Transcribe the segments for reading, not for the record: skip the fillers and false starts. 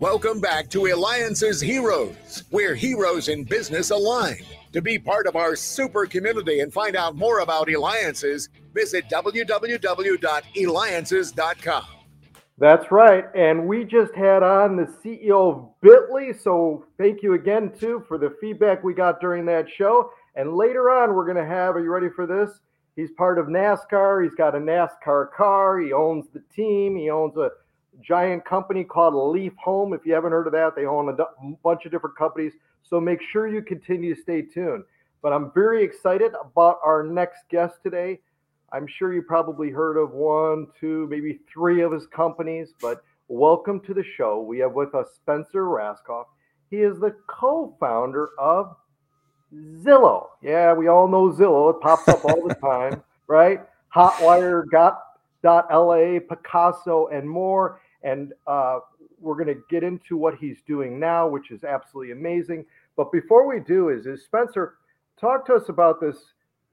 Welcome back to Alliances Heroes, where heroes in business align. To be part of our super community and find out more about Alliances, visit www.alliances.com. That's right. And we just had on the CEO of Bitly. So thank you again, too, for the feedback we got during that show. And later on, we're going to have, are you ready for this? He's part of NASCAR. He's got a NASCAR car. He owns the team. He owns a giant company called Leaf Home. If you haven't heard of that, they own a bunch of different companies. So make sure you continue to stay tuned. But I'm very excited about our next guest today. I'm sure you probably heard of one, two, maybe three of his companies, but welcome to the show. We have with us Spencer Rascoff. He is the co-founder of Zillow. Yeah, we all know Zillow. It pops up all the time, right? Hotwire, got.la, Pacaso, and more. And we're going to get into what he's doing now, which is absolutely amazing. But before we do, is Spencer, talk to us about this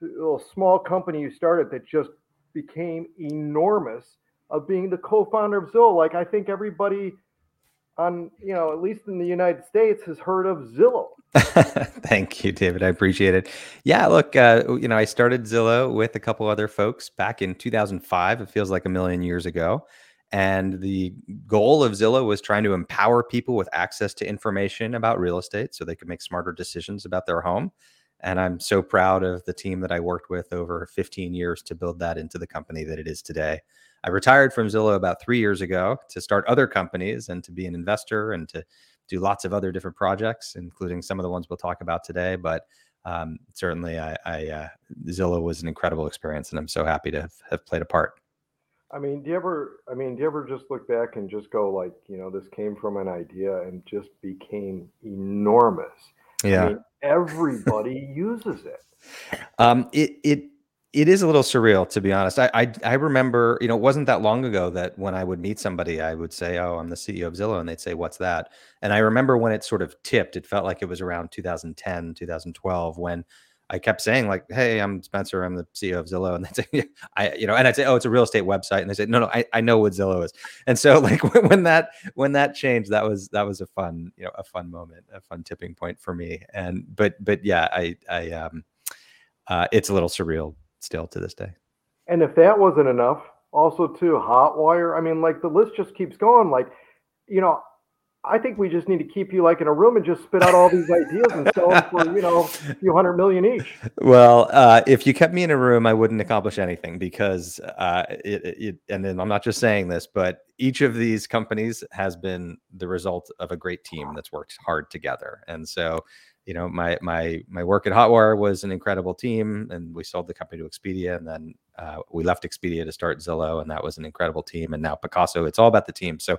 little small company you started that just became enormous of being the co-founder of Zillow. Like I think everybody on, you know, at least in the United States has heard of Zillow. Thank you, David. I appreciate it. Yeah, look, you know, I started Zillow with a couple other folks back in 2005. It feels like a million years ago. And the goal of Zillow was trying to empower people with access to information about real estate so they could make smarter decisions about their home. And I'm so proud of the team that I worked with over 15 years to build that into the company that it is today. I retired from Zillow about 3 years ago to start other companies and to be an investor and to do lots of other different projects, including some of the ones we'll talk about today. But certainly Zillow was an incredible experience, and I'm so happy to have played a part. I mean, do you ever just look back and just go like, you know, this came from an idea and just became enormous? Yeah. I mean, everybody uses it. It is a little surreal, to be honest. I remember, you know, it wasn't that long ago that when I would meet somebody, I would say, oh, I'm the CEO of Zillow. And they'd say, what's that? And I remember when it sort of tipped, it felt like it was around 2010, 2012, when I kept saying like, hey, I'm Spencer. I'm the CEO of Zillow. And they'd say, yeah, and I'd say, oh, it's a real estate website. And they said, no, I know what Zillow is. And so like when that changed, that was a fun moment, a fun tipping point for me. And, but yeah, I it's a little surreal still to this day. And if that wasn't enough, also too, Hotwire. I mean, like the list just keeps going. Like, you know, I think we just need to keep you like in a room and just spit out all these ideas and sell them for, you know, a few hundred million each. Well, if you kept me in a room, I wouldn't accomplish anything because and then I'm not just saying this, but each of these companies has been the result of a great team that's worked hard together. And so, you know, my work at Hotwire was an incredible team, and we sold the company to Expedia, and then we left Expedia to start Zillow, and that was an incredible team. And now Pacaso, it's all about the team. So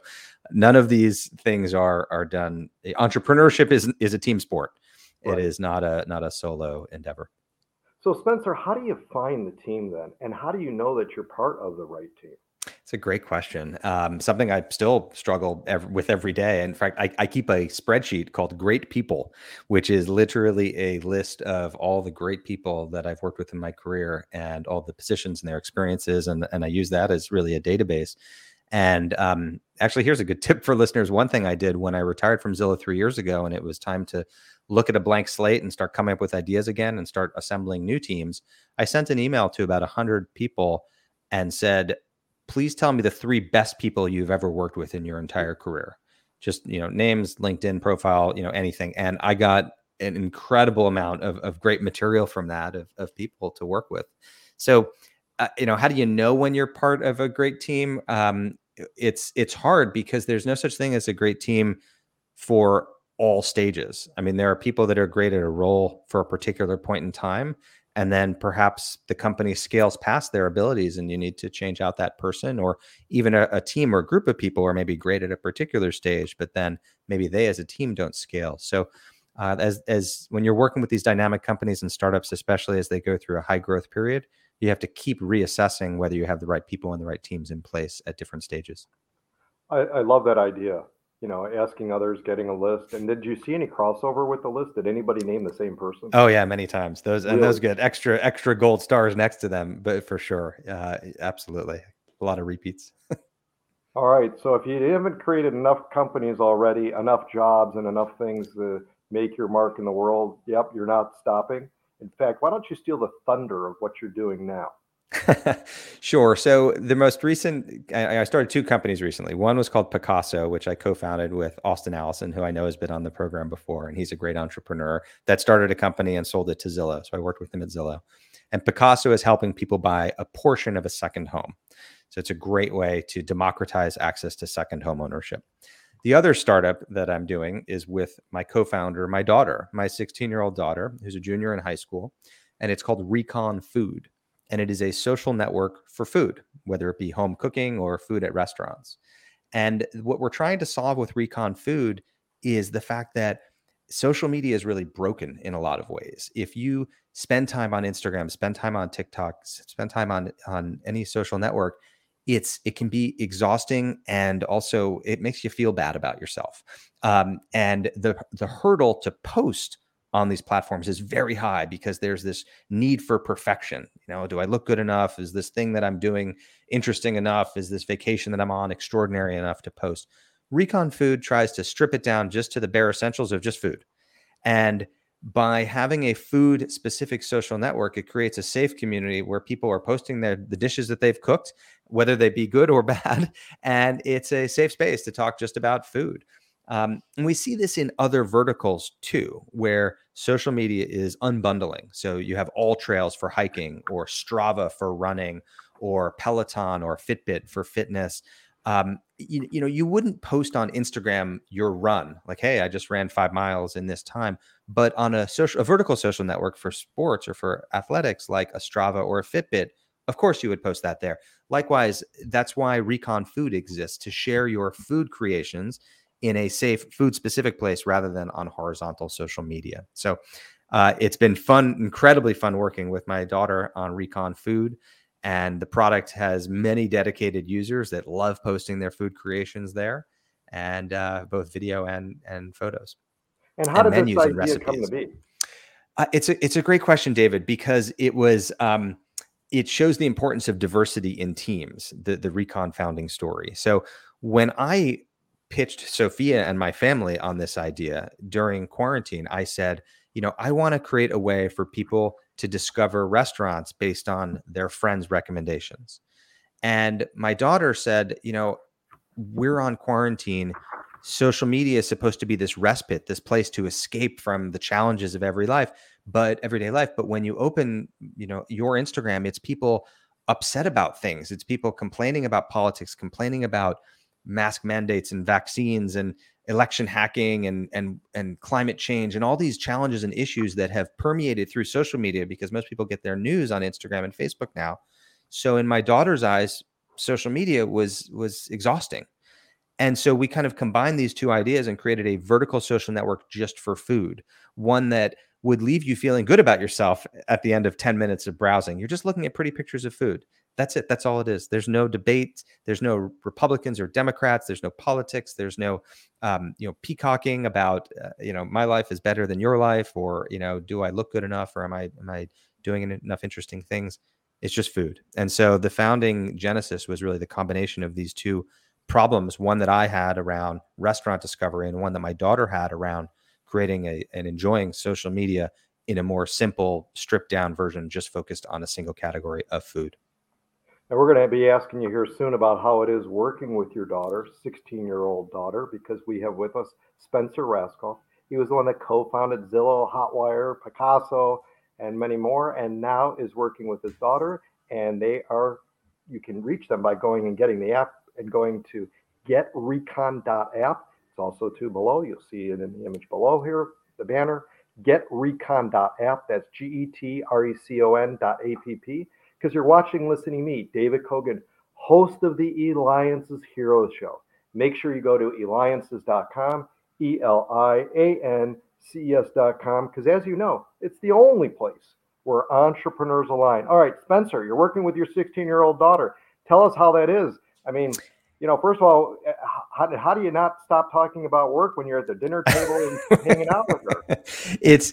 none of these things are done. Entrepreneurship is a team sport. Right. It is not a solo endeavor. So Spencer, how do you find the team then? And how do you know that you're part of the right team? It's a great question. Something I still struggle with every day. In fact, I keep a spreadsheet called Great People, which is literally a list of all the great people that I've worked with in my career and all the positions and their experiences. And I use that as really a database. And actually, here's a good tip for listeners. One thing I did when I retired from Zillow 3 years ago, and it was time to look at a blank slate and start coming up with ideas again and start assembling new teams, I sent an email to about 100 people and said, please tell me the three best people you've ever worked with in your entire career. Just, you know, names, LinkedIn profile, you know, anything. And I got an incredible amount of great material from that of people to work with. So, you know, how do you know when you're part of a great team? It's hard because there's no such thing as a great team for all stages. I mean, there are people that are great at a role for a particular point in time. And then perhaps the company scales past their abilities and you need to change out that person, or even a team or a group of people are maybe great at a particular stage, but then maybe they as a team don't scale. So as when you're working with these dynamic companies and startups, especially as they go through a high growth period, you have to keep reassessing whether you have the right people and the right teams in place at different stages. I love that idea. You know, asking others, getting a list. And did you see any crossover with the list? Did anybody name the same person? Oh yeah, many times. Those get extra gold stars next to them, but for sure, absolutely, a lot of repeats. All right. So if you haven't created enough companies already, enough jobs and enough things to make your mark in the world, yep, you're not stopping. In fact, why don't you steal the thunder of what you're doing now? Sure. So the most recent, I started two companies recently. One was called Pacaso, which I co-founded with Austin Allison, who I know has been on the program before, and he's a great entrepreneur that started a company and sold it to Zillow. So I worked with him at Zillow. And Pacaso is helping people buy a portion of a second home. So it's a great way to democratize access to second home ownership. The other startup that I'm doing is with my co-founder, my daughter, my 16-year-old daughter, who's a junior in high school, and it's called Recon Food. And it is a social network for food, whether it be home cooking or food at restaurants. And what we're trying to solve with Recon Food is the fact that social media is really broken in a lot of ways. If you spend time on Instagram, spend time on TikTok, spend time on any social network, it can be exhausting, and also it makes you feel bad about yourself. And the hurdle to post on these platforms is very high because there's this need for perfection. You know, do I look good enough? Is this thing that I'm doing interesting enough? Is this vacation that I'm on extraordinary enough to post? Recon Food tries to strip it down just to the bare essentials of just food. And by having a food specific social network, it creates a safe community where people are posting the dishes that they've cooked, whether they be good or bad. And it's a safe space to talk just about food. And we see this in other verticals too, where social media is unbundling. So you have All Trails for hiking, or Strava for running, or Peloton or Fitbit for fitness. You know, you wouldn't post on Instagram your run, like, hey, I just ran 5 miles in this time, but on a vertical social network for sports or for athletics, like a Strava or a Fitbit, of course you would post that there. Likewise, that's why Recon Food exists, to share your food creations in a safe food specific place rather than on horizontal social media. So it's been fun, incredibly fun working with my daughter on Recon Food. And the product has many dedicated users that love posting their food creations there, and both video and photos. And how did this idea come to be? It's a great question, David, because it was it shows the importance of diversity in teams. The Recon founding story. So when I pitched Sophia and my family on this idea during quarantine, I said, you know, I want to create a way for people to discover restaurants based on their friends' recommendations. And my daughter said, you know, we're on quarantine. Social media is supposed to be this respite, this place to escape from the challenges of everyday life. But when you open, you know, your Instagram, it's people upset about things. It's people complaining about politics, complaining about mask mandates and vaccines and election hacking and climate change and all these challenges and issues that have permeated through social media, because most people get their news on Instagram and Facebook now. So in my daughter's eyes, social media was exhausting. And so we kind of combined these two ideas and created a vertical social network just for food, one that would leave you feeling good about yourself at the end of 10 minutes of browsing. You're just looking at pretty pictures of food. That's it. That's all it is. There's no debate. There's no Republicans or Democrats. There's no politics. There's no, peacocking about, my life is better than your life, or, you know, do I look good enough, or am I doing enough interesting things? It's just food. And so the founding genesis was really the combination of these two problems, one that I had around restaurant discovery and one that my daughter had around creating and enjoying social media in a more simple, stripped down version, just focused on a single category of food. And we're going to be asking you here soon about how it is working with your daughter, 16-year-old daughter, because we have with us Spencer Rascoff. He was the one that co-founded Zillow, Hotwire, Pacaso, and many more, and now is working with his daughter. And you can reach them by going and getting the app and going to getrecon.app. It's also too below. You'll see it in the image below here, the banner, getrecon.app. That's getrecon.app. Because you're watching, listening to me, David Kogan, host of the Alliances Heroes Show. Make sure you go to alliances.com, ELIANCES.com, because as you know, it's the only place where entrepreneurs align. All right, Spencer, you're working with your 16-year-old daughter. Tell us how that is. I mean, you know, first of all, how do you not stop talking about work when you're at the dinner table and hanging out with her? It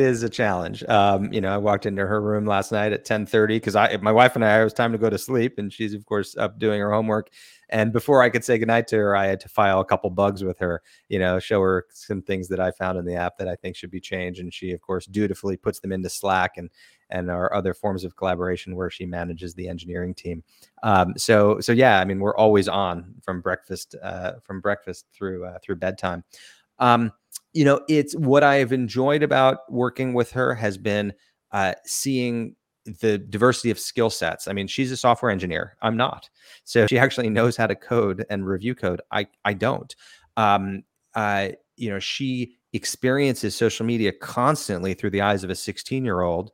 is a challenge. I walked into her room last night at 10:30 because my wife and I, it was time to go to sleep, and she's of course up doing her homework. And before I could say goodnight to her, I had to file a couple bugs with her, show her some things that I found in the app that I think should be changed. And she, of course, dutifully puts them into Slack and our other forms of collaboration where she manages the engineering team. So yeah, I mean, we're always on from breakfast through bedtime. It's what I have enjoyed about working with her has been seeing the diversity of skill sets. I mean, she's a software engineer. I'm not. So she actually knows how to code and review code. I don't. She experiences social media constantly through the eyes of a 16-year-old.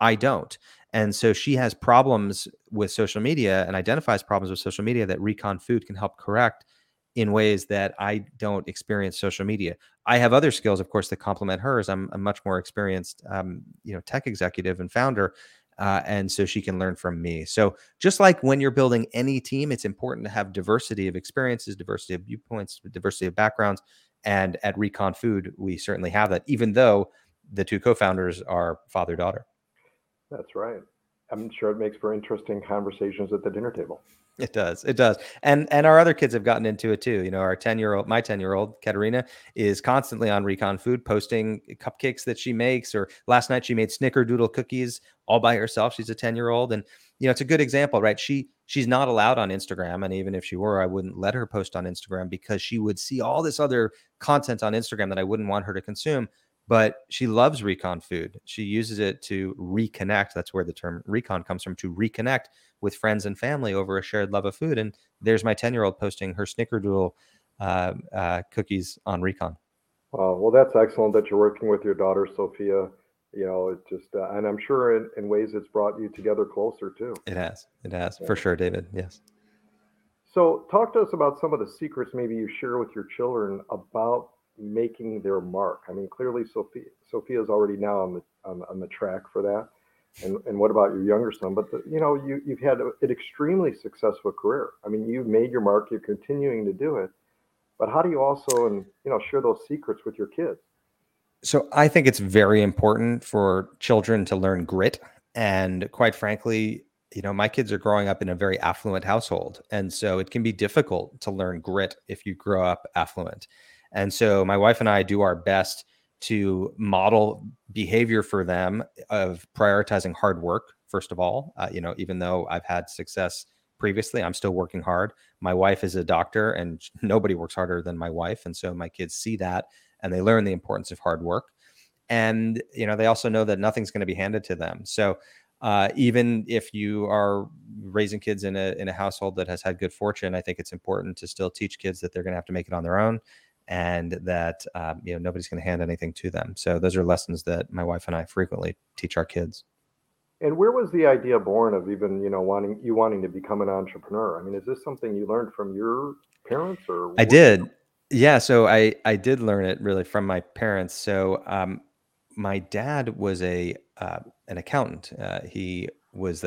I don't. And so she has problems with social media and identifies problems with social media that Recon Food can help correct in ways that I don't experience social media. I have other skills, of course, that complement hers. I'm a much more experienced, tech executive and founder. And so she can learn from me. So just like when you're building any team, it's important to have diversity of experiences, diversity of viewpoints, diversity of backgrounds. And at Recon Food, we certainly have that, even though the two co-founders are father-daughter. That's right. I'm sure it makes for interesting conversations at the dinner table. It does. And our other kids have gotten into it too. Our 10-year-old, my 10-year-old, Katerina, is constantly on Recon Food posting cupcakes that she makes, or last night she made snickerdoodle cookies all by herself. She's a 10-year-old. And, it's a good example, right? She's not allowed on Instagram. And even if she were, I wouldn't let her post on Instagram because she would see all this other content on Instagram that I wouldn't want her to consume. But she loves Recon Food. She uses it to reconnect. That's where the term recon comes from, to reconnect with friends and family over a shared love of food. And there's my 10-year-old posting her snickerdoodle cookies on Recon. Well, that's excellent that you're working with your daughter, Sophia. And I'm sure in ways it's brought you together closer too. It has, yeah. For sure, David. Yes. So talk to us about some of the secrets maybe you share with your children about making their mark. I mean, clearly Sophia's already now on the track for that. And what about your younger son? But you've had an extremely successful career. I mean, you've made your mark. You're continuing to do it. But how do you also share those secrets with your kids? So I think it's very important for children to learn grit. And quite frankly, my kids are growing up in a very affluent household, and so it can be difficult to learn grit if you grow up affluent. And so my wife and I do our best to model behavior for them of prioritizing hard work, first of all. Even though I've had success previously, I'm still working hard. My wife is a doctor, and nobody works harder than my wife. And so my kids see that, and they learn the importance of hard work. And, they also know that nothing's going to be handed to them. So even if you are raising kids in a household that has had good fortune, I think it's important to still teach kids that they're going to have to make it on their own, and that nobody's going to hand anything to them. So those are lessons that my wife and I frequently teach our kids. And where was the idea born of even wanting to become an entrepreneur? I mean, is this something you learned from your parents, or? I did. Yeah, so I did learn it really from my parents. So my dad was an accountant. He was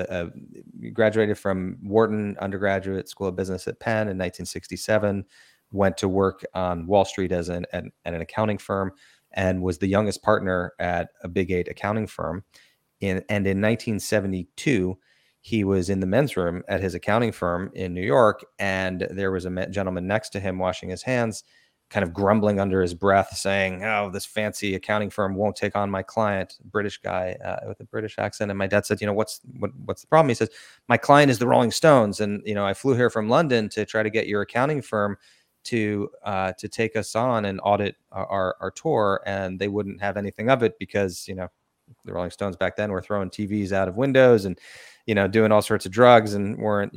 graduated from Wharton Undergraduate School of Business at Penn in 1967. Went to work on Wall Street as an accounting firm, and was the youngest partner at a Big Eight accounting firm. And in 1972, he was in the men's room at his accounting firm in New York, and there was a gentleman next to him washing his hands, kind of grumbling under his breath, saying, "Oh, this fancy accounting firm won't take on my client," British guy with a British accent. And my dad said, what's the problem? He says, "My client is the Rolling Stones, and I flew here from London to try to get your accounting firm to take us on and audit our tour, and they wouldn't have anything of it because the Rolling Stones back then were throwing TVs out of windows and doing all sorts of drugs and weren't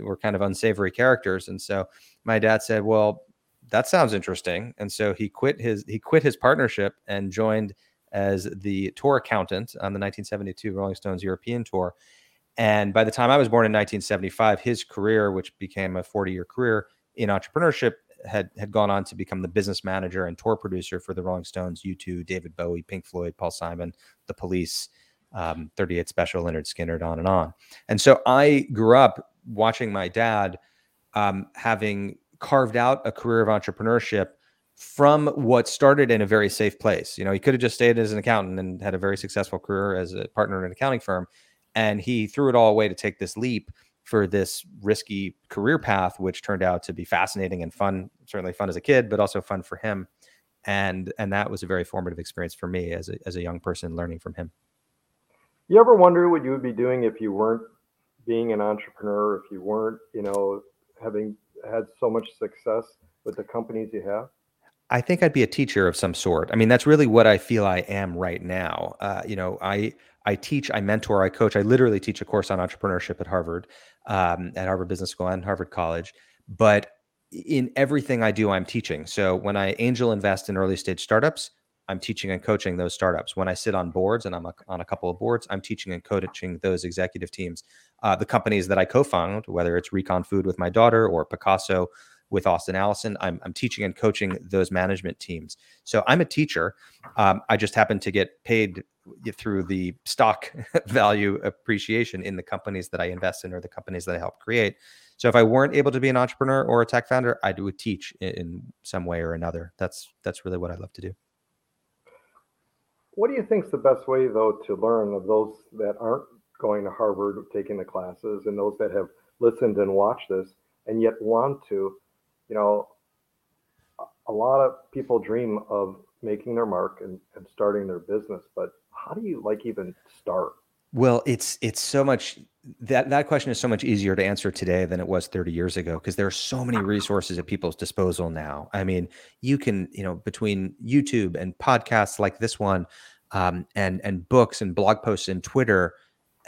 were kind of unsavory characters." And so my dad said, "Well, that sounds interesting," and so he quit his partnership and joined as the tour accountant on the 1972 Rolling Stones European tour. And by the time I was born in 1975, his career, which became a 40-year career in entrepreneurship, had gone on to become the business manager and tour producer for the Rolling Stones, U2, David Bowie, Pink Floyd, Paul Simon, The Police, 38 Special, Lynyrd Skynyrd, on and on. And so I grew up watching my dad having carved out a career of entrepreneurship from what started in a very safe place. You know, he could have just stayed as an accountant and had a very successful career as a partner in an accounting firm. And he threw it all away to take this leap for this risky career path, which turned out to be fascinating and fun, certainly fun as a kid, but also fun for him. And that was a very formative experience for me as a young person learning from him. You ever wonder what you would be doing if you weren't being an entrepreneur, if you weren't, you know, having had so much success with the companies you have? I think I'd be a teacher of some sort. I mean, that's really what I feel I am right now. You know, I teach, I mentor, I coach. I literally teach a course on entrepreneurship at Harvard Business School and Harvard College. But in everything I do, I'm teaching. So when I angel invest in early stage startups, I'm teaching and coaching those startups. When I sit on boards, and I'm on a couple of boards, I'm teaching and coaching those executive teams. The companies that I co-found, whether it's Recon Food with my daughter or Pacaso with Austin Allison, I'm teaching and coaching those management teams. So I'm a teacher. I just happen to get paid through the stock value appreciation in the companies that I invest in or the companies that I help create. So if I weren't able to be an entrepreneur or a tech founder, I would teach in some way or another. That's really what I love to do. What do you think is the best way, though, to learn of those that aren't going to Harvard, taking the classes, and those that have listened and watched this and yet want to? You know, a lot of people dream of making their mark and starting their business, but how do you even start? Well, it's so much that question is so much easier to answer today than it was 30 years ago, because there are so many resources at people's disposal now. I mean, you can, between YouTube and podcasts like this one, and books and blog posts and Twitter,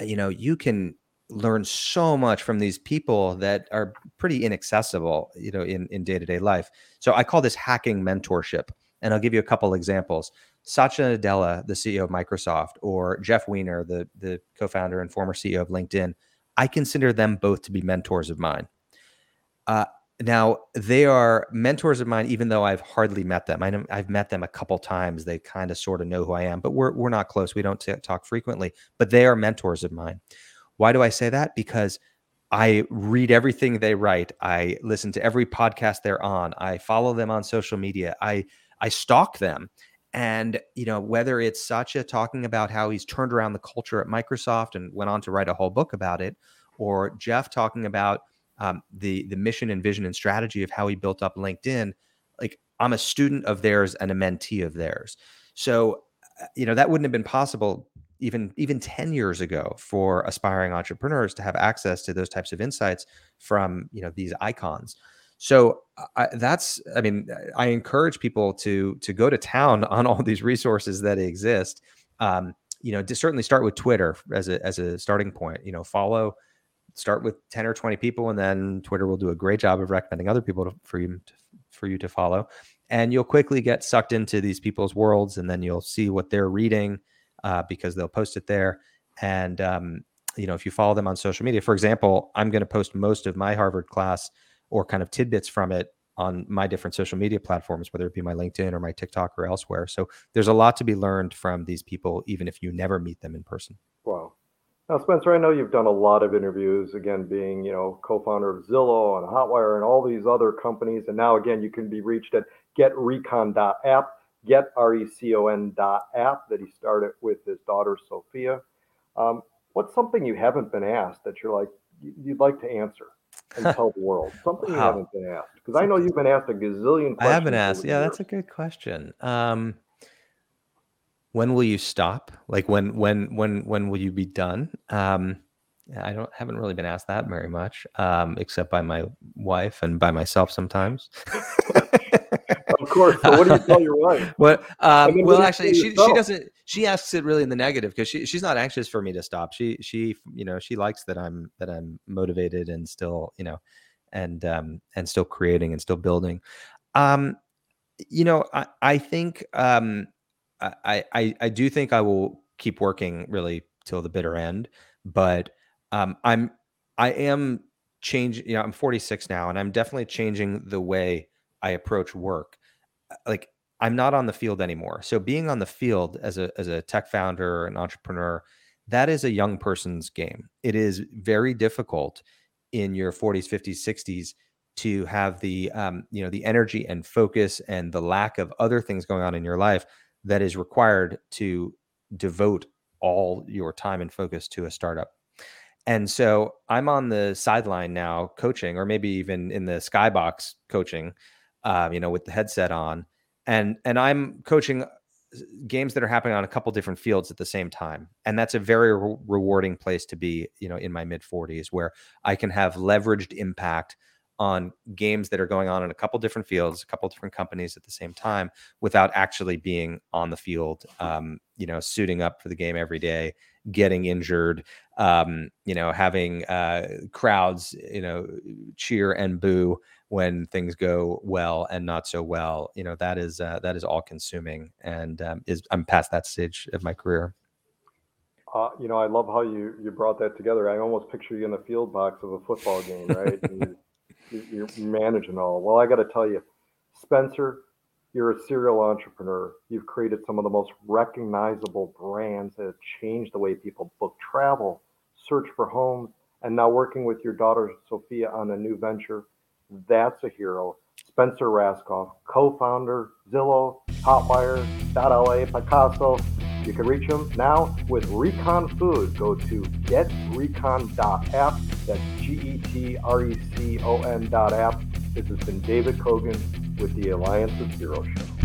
you can learn so much from these people that are pretty inaccessible, in day-to-day life. So I call this hacking mentorship. And I'll give you a couple examples. Satya Nadella, the CEO of Microsoft, or Jeff Weiner, the co-founder and former CEO of LinkedIn, I consider them both to be mentors of mine. Now, they are mentors of mine, even though I've hardly met them. I've met them a couple times. They kind of sort of know who I am, but we're not close. We don't talk frequently, but they are mentors of mine. Why do I say that? Because I read everything they write. I listen to every podcast they're on. I follow them on social media. I stalk them. And, whether it's Satya talking about how he's turned around the culture at Microsoft and went on to write a whole book about it, or Jeff talking about the mission and vision and strategy of how he built up LinkedIn, I'm a student of theirs and a mentee of theirs. So, that wouldn't have been possible even 10 years ago for aspiring entrepreneurs to have access to those types of insights from, these icons. So I encourage people to go to town on all these resources that exist. To certainly start with Twitter as a starting point. Start with 10 or 20 people, and then Twitter will do a great job of recommending other people for you to follow. And you'll quickly get sucked into these people's worlds, and then you'll see what they're reading because they'll post it there. And, if you follow them on social media, for example, I'm going to post most of my Harvard class or kind of tidbits from it on my different social media platforms, whether it be my LinkedIn or my TikTok or elsewhere. So there's a lot to be learned from these people, even if you never meet them in person. Wow. Now, Spencer, I know you've done a lot of interviews, again, being, co-founder of Zillow and Hotwire and all these other companies. And now, again, you can be reached at getrecon.app, getrecon.app that he started with his daughter, Sophia. What's something you haven't been asked that you'd like to answer and tell the world? Something you haven't been asked. Because I know you've been asked a gazillion questions. I haven't asked. Yeah, that's a good question. When will you stop? When will you be done? I haven't really been asked that very much, except by my wife and by myself sometimes. Of course. So what do you tell your wife? She doesn't. She asks it really in the negative because she's not anxious for me to stop. She likes that I'm motivated and still and still creating and still building. I do think I will keep working really till the bitter end, but I am changing. I'm 46 now, and I'm definitely changing the way I approach work. I'm not on the field anymore. So being on the field as a tech founder or an entrepreneur, that is a young person's game. It is very difficult in your 40s, 50s, 60s to have the, you know, the energy and focus and the lack of other things going on in your life that is required to devote all your time and focus to a startup. And so I'm on the sideline now coaching, or maybe even in the skybox coaching, you know, with the headset on, and I'm coaching games that are happening on a couple different fields at the same time. And that's a very rewarding place to be, you know, in my mid 40s, where I can have leveraged impact on games that are going on in a couple different fields, a couple different companies at the same time, without actually being on the field, you know, suiting up for the game every day, getting injured, you know, having crowds, you know, cheer and boo when things go well and not so well. You know, that is all consuming, and I'm past that stage of my career. You know, I love how you brought that together. I almost picture you in the field box of a football game, right? And you're managing all. Well, I got to tell you, Spencer, you're a serial entrepreneur. You've created some of the most recognizable brands that have changed the way people book travel, search for homes, and now working with your daughter, Sophia, on a new venture. That's a hero. Spencer Rascoff, co-founder, Zillow, Hotwire, got.la, Pacaso. You can reach him now with Recon Food. Go to getrecon.app. That's GETRECON.app. This has been David Kogan with the Alliance of Zero Show.